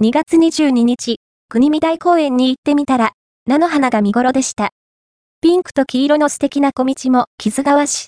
2月22日、国見台公園に行ってみたら、菜の花が見頃でした。ピンクと黄色の素敵な小道も木津川市、